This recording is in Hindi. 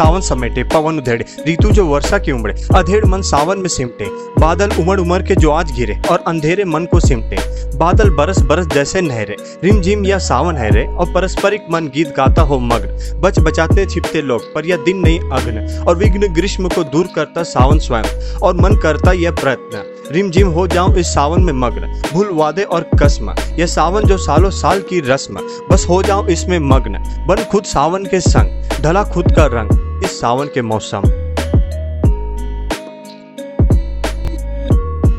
सावन समेटे पवन उधेड़े, ऋतु जो वर्षा की उमड़े, अधेड़ मन सावन में सिमटे, बादल उमड़ उमड़ के जो आज घिरे और अंधेरे मन को सिमटे। बादल बरस बरस जैसे नहरे, रिमझिम या सावन है रे, और परस्परिक मन गीत गाता हो मग्न। बच बचाते छिपते लोग पर यह दिन नहीं अग्न, और विघ्न ग्रीष्म को दूर करता सावन स्वयं, और मन करता यह प्रयत्न रिमझिम हो जाऊं इस सावन में मग्न। भूल वादे और कसम, यह सावन जो सालों साल की रस्म, बस हो जाऊं इसमें मग्न, बन खुद सावन के संग, ढला खुद का रंग इस सावन के मौसम।